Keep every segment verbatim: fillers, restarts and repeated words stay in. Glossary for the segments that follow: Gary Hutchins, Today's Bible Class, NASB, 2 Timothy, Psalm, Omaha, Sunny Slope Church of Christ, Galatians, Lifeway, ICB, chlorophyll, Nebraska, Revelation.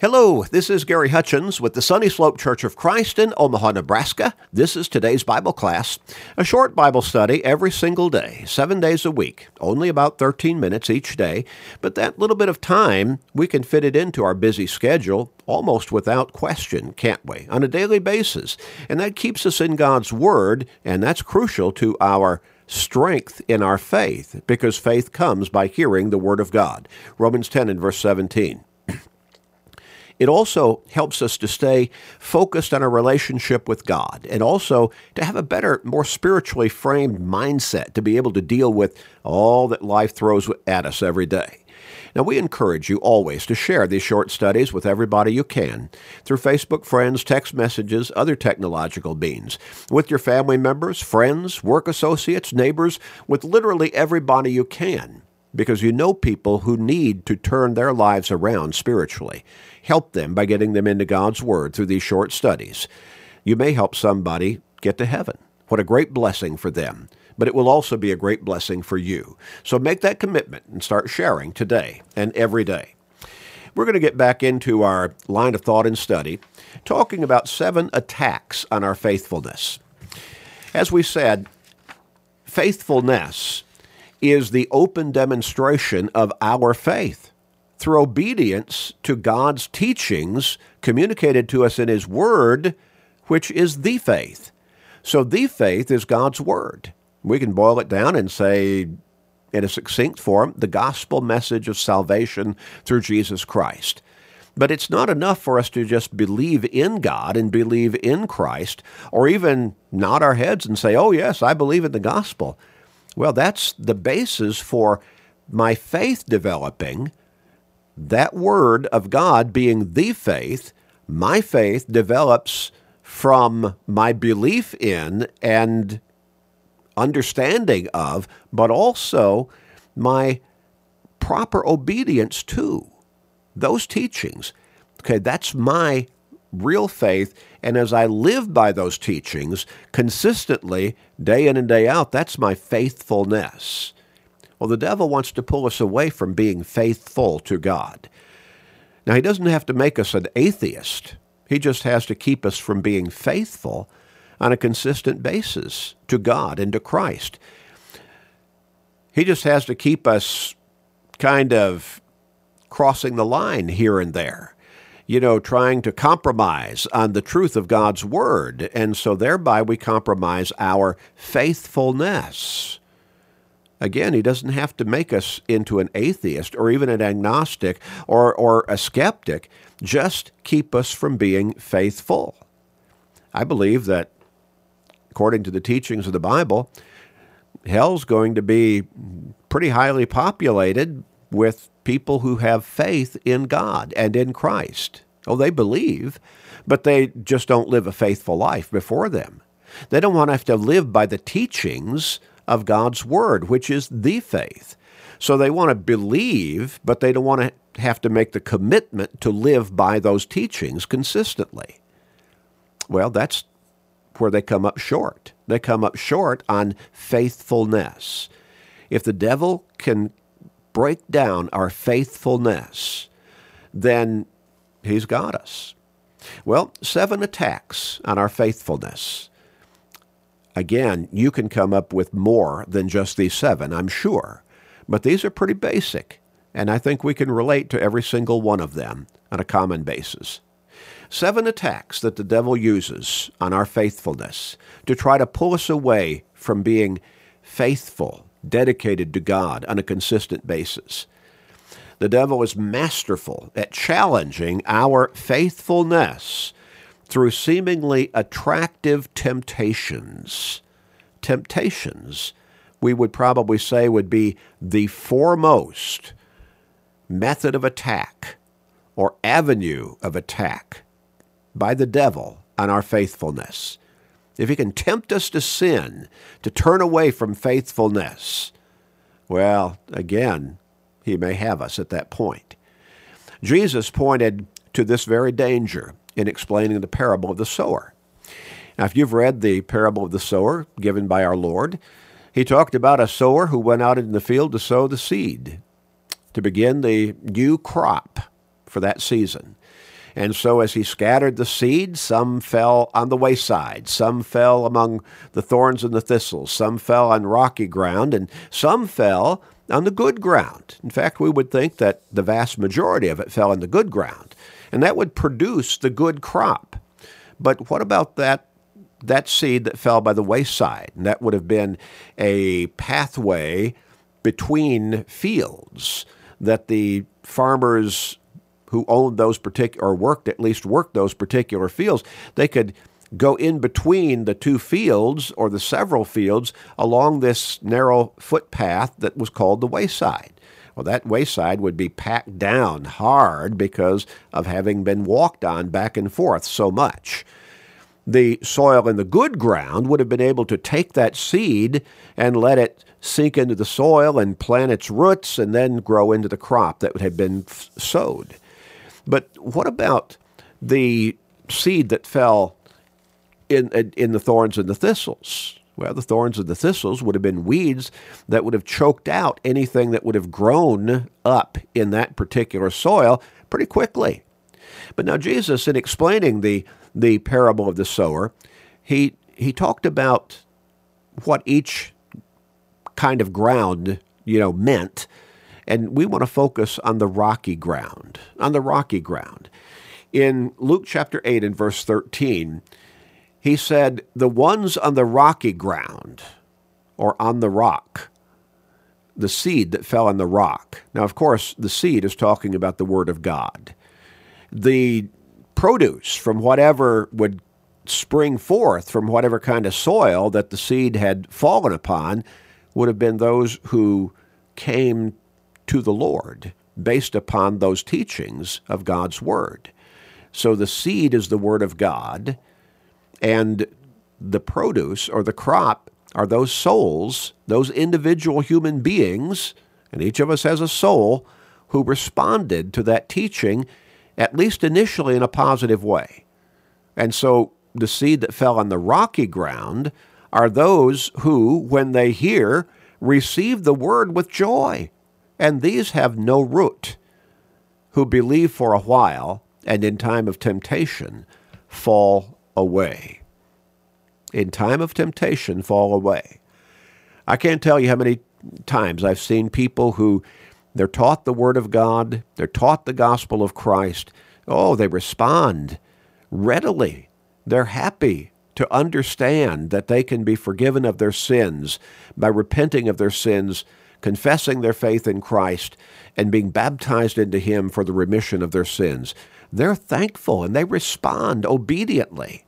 Hello, this is Gary Hutchins with the Sunny Slope Church of Christ in Omaha, Nebraska. This is Today's Bible Class, a short Bible study every single day, seven days a week, only about thirteen minutes each day. But that little bit of time, we can fit it into our busy schedule almost without question, can't we, on a daily basis. And that keeps us in God's Word, and that's crucial to our strength in our faith, because faith comes by hearing the Word of God. Romans ten and verse seventeen. It also helps us to stay focused on our relationship with God, and also to have a better, more spiritually framed mindset to be able to deal with all that life throws at us every day. Now, we encourage you always to share these short studies with everybody you can through Facebook friends, text messages, other technological means, with your family members, friends, work associates, neighbors, with literally everybody you can. Because you know people who need to turn their lives around spiritually. Help them by getting them into God's Word through these short studies. You may help somebody get to heaven. What a great blessing for them. But it will also be a great blessing for you. So make that commitment and start sharing today and every day. We're going to get back into our line of thought and study, talking about seven attacks on our faithfulness. As we said, faithfulness is the open demonstration of our faith through obedience to God's teachings communicated to us in His Word, which is the faith. So the faith is God's Word. We can boil it down and say, in a succinct form, the gospel message of salvation through Jesus Christ. But it's not enough for us to just believe in God and believe in Christ, or even nod our heads and say, oh yes, I believe in the gospel. Well, that's the basis for my faith developing, that Word of God being the faith. My faith develops from my belief in and understanding of, but also my proper obedience to those teachings. Okay, that's my real faith, and as I live by those teachings consistently, day in and day out, that's my faithfulness. Well, the devil wants to pull us away from being faithful to God. Now, he doesn't have to make us an atheist. He just has to keep us from being faithful on a consistent basis to God and to Christ. He just has to keep us kind of crossing the line here and there. You know, trying to compromise on the truth of God's Word, and so thereby we compromise our faithfulness. Again, he doesn't have to make us into an atheist or even an agnostic or, or a skeptic, just keep us from being faithful. I believe that, according to the teachings of the Bible, hell's going to be pretty highly populated with people who have faith in God and in Christ. Oh, they believe, but they just don't live a faithful life before them. They don't want to have to live by the teachings of God's Word, which is the faith. So they want to believe, but they don't want to have to make the commitment to live by those teachings consistently. Well, that's where they come up short. They come up short on faithfulness. If the devil can break down our faithfulness, then he's got us. Well, seven attacks on our faithfulness. Again, you can come up with more than just these seven, I'm sure, but these are pretty basic, and I think we can relate to every single one of them on a common basis. Seven attacks that the devil uses on our faithfulness to try to pull us away from being faithful, dedicated to God on a consistent basis. The devil is masterful at challenging our faithfulness through seemingly attractive temptations. Temptations, we would probably say, would be the foremost method of attack or avenue of attack by the devil on our faithfulness. If he can tempt us to sin, to turn away from faithfulness, well, again, he may have us at that point. Jesus pointed to this very danger in explaining the parable of the sower. Now, if you've read the parable of the sower given by our Lord, he talked about a sower who went out in the field to sow the seed, to begin the new crop for that season. And so as he scattered the seed, some fell on the wayside, some fell among the thorns and the thistles, some fell on rocky ground, and some fell on the good ground. In fact, we would think that the vast majority of it fell on the good ground, and that would produce the good crop. But what about that that seed that fell by the wayside? And that would have been a pathway between fields that the farmers who owned those particular, or worked, at least worked those particular fields, they could go in between the two fields or the several fields along this narrow footpath that was called the wayside. Well, that wayside would be packed down hard because of having been walked on back and forth so much. The soil in the good ground would have been able to take that seed and let it sink into the soil and plant its roots and then grow into the crop that had been f- sowed. But what about the seed that fell in, in in the thorns and the thistles? Well, the thorns and the thistles would have been weeds that would have choked out anything that would have grown up in that particular soil pretty quickly. But now Jesus, in explaining the, the parable of the sower, he he talked about what each kind of ground, you know, meant. And we want to focus on the rocky ground, on the rocky ground. In Luke chapter eight and verse thirteen, he said, the ones on the rocky ground, or on the rock, the seed that fell on the rock. Now, of course, the seed is talking about the Word of God. The produce from whatever would spring forth from whatever kind of soil that the seed had fallen upon would have been those who came to the Lord based upon those teachings of God's Word. So the seed is the Word of God, and the produce or the crop are those souls, those individual human beings, and each of us has a soul, who responded to that teaching, at least initially in a positive way. And so the seed that fell on the rocky ground are those who, when they hear, receive the word with joy. And these have no root, who believe for a while, and in time of temptation, fall away. In time of temptation, fall away. I can't tell you how many times I've seen people who, they're taught the Word of God, they're taught the gospel of Christ. Oh, they respond readily. They're happy to understand that they can be forgiven of their sins by repenting of their sins, confessing their faith in Christ, and being baptized into Him for the remission of their sins. They're thankful and they respond obediently,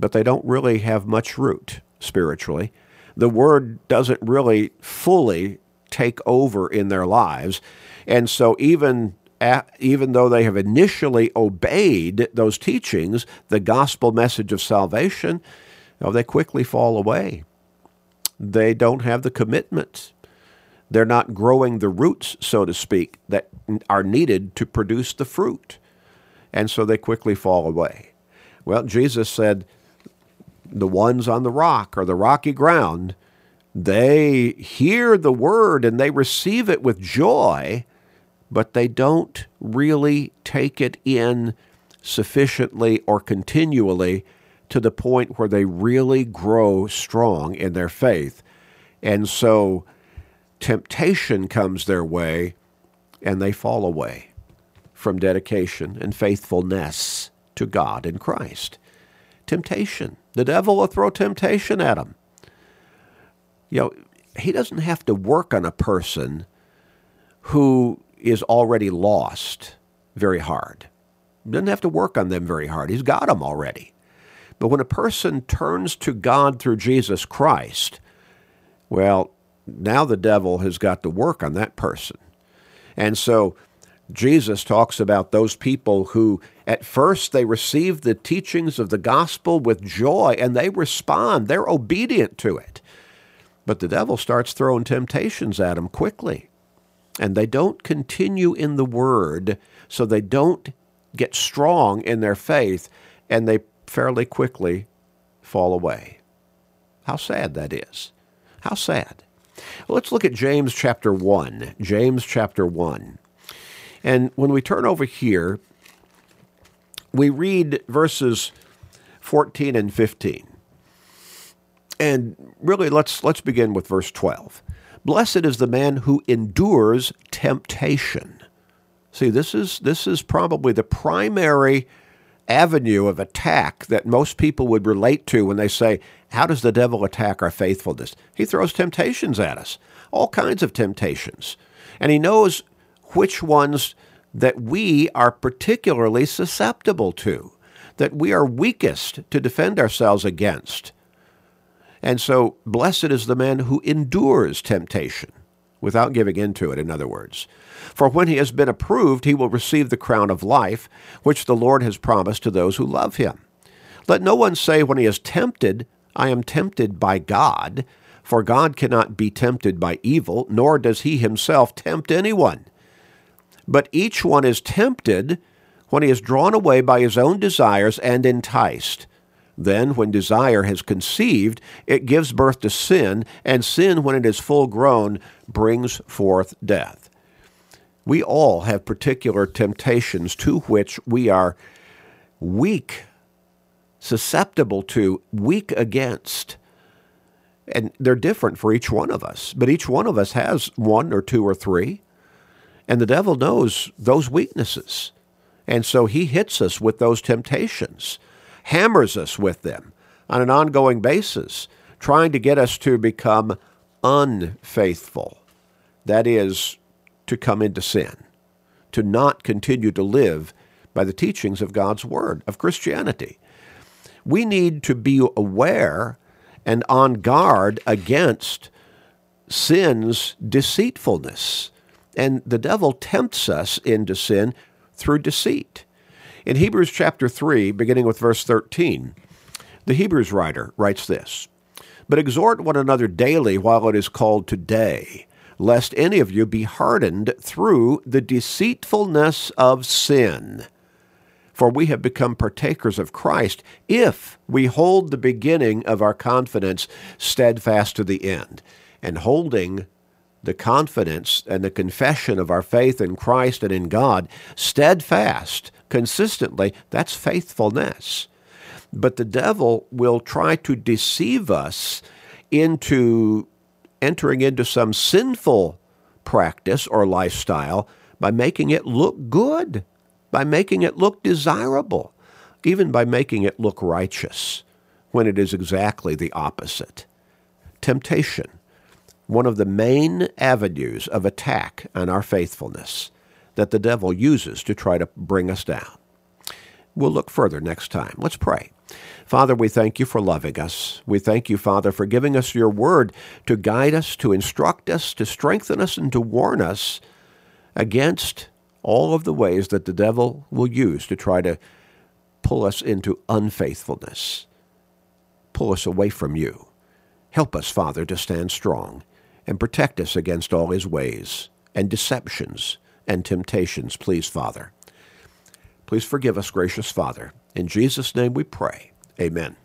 but they don't really have much root spiritually. The Word doesn't really fully take over in their lives, and so even at, even though they have initially obeyed those teachings, the gospel message of salvation, oh, they quickly fall away. They don't have the commitment. They're not growing the roots, so to speak, that are needed to produce the fruit, and so they quickly fall away. Well, Jesus said, the ones on the rock or the rocky ground, they hear the word and they receive it with joy, but they don't really take it in sufficiently or continually to the point where they really grow strong in their faith. And so temptation comes their way and they fall away from dedication and faithfulness to God in Christ. Temptation. The devil will throw temptation at them. You know, he doesn't have to work on a person who is already lost very hard. He doesn't have to work on them very hard. He's got them already. But when a person turns to God through Jesus Christ, well, now the devil has got to work on that person. And so Jesus talks about those people who at first they receive the teachings of the gospel with joy and they respond. They're obedient to it. But the devil starts throwing temptations at them quickly, and they don't continue in the word, so they don't get strong in their faith, and they fairly quickly fall away. How sad that is. How sad. Well, let's look at James chapter one. James chapter one. And when we turn over here we read verses fourteen and fifteen. And really, let's let's begin with verse twelve. Blessed is the man who endures temptation. See, this is this is probably the primary avenue of attack that most people would relate to when they say, how does the devil attack our faithfulness? He throws temptations at us, all kinds of temptations. And he knows which ones that we are particularly susceptible to, that we are weakest to defend ourselves against. And so blessed is the man who endures temptation, without giving in to it, in other words. For when he has been approved, he will receive the crown of life, which the Lord has promised to those who love him. Let no one say when he is tempted, I am tempted by God, for God cannot be tempted by evil, nor does he himself tempt anyone. But each one is tempted when he is drawn away by his own desires and enticed. Then, when desire has conceived, it gives birth to sin, and sin, when it is full grown, brings forth death. We all have particular temptations to which we are weak, susceptible to, weak against. And they're different for each one of us, but each one of us has one or two or three, and the devil knows those weaknesses. And so he hits us with those temptations, hammers us with them on an ongoing basis, trying to get us to become unfaithful. That is, to come into sin, to not continue to live by the teachings of God's Word, of Christianity. We need to be aware and on guard against sin's deceitfulness. And the devil tempts us into sin through deceit. In Hebrews chapter three, beginning with verse thirteen, the Hebrews writer writes this, "But exhort one another daily while it is called today, lest any of you be hardened through the deceitfulness of sin. For we have become partakers of Christ if we hold the beginning of our confidence steadfast to the end." And holding the confidence and the confession of our faith in Christ and in God steadfast, consistently, that's faithfulness. But the devil will try to deceive us into entering into some sinful practice or lifestyle by making it look good, by making it look desirable, even by making it look righteous, when it is exactly the opposite. Temptation. One of the main avenues of attack on our faithfulness that the devil uses to try to bring us down. We'll look further next time. Let's pray. Father, we thank you for loving us. We thank you, Father, for giving us your word to guide us, to instruct us, to strengthen us, and to warn us against all of the ways that the devil will use to try to pull us into unfaithfulness, pull us away from you. Help us, Father, to stand strong, and protect us against all his ways and deceptions and temptations, please, Father. Please forgive us, gracious Father. In Jesus' name we pray. Amen.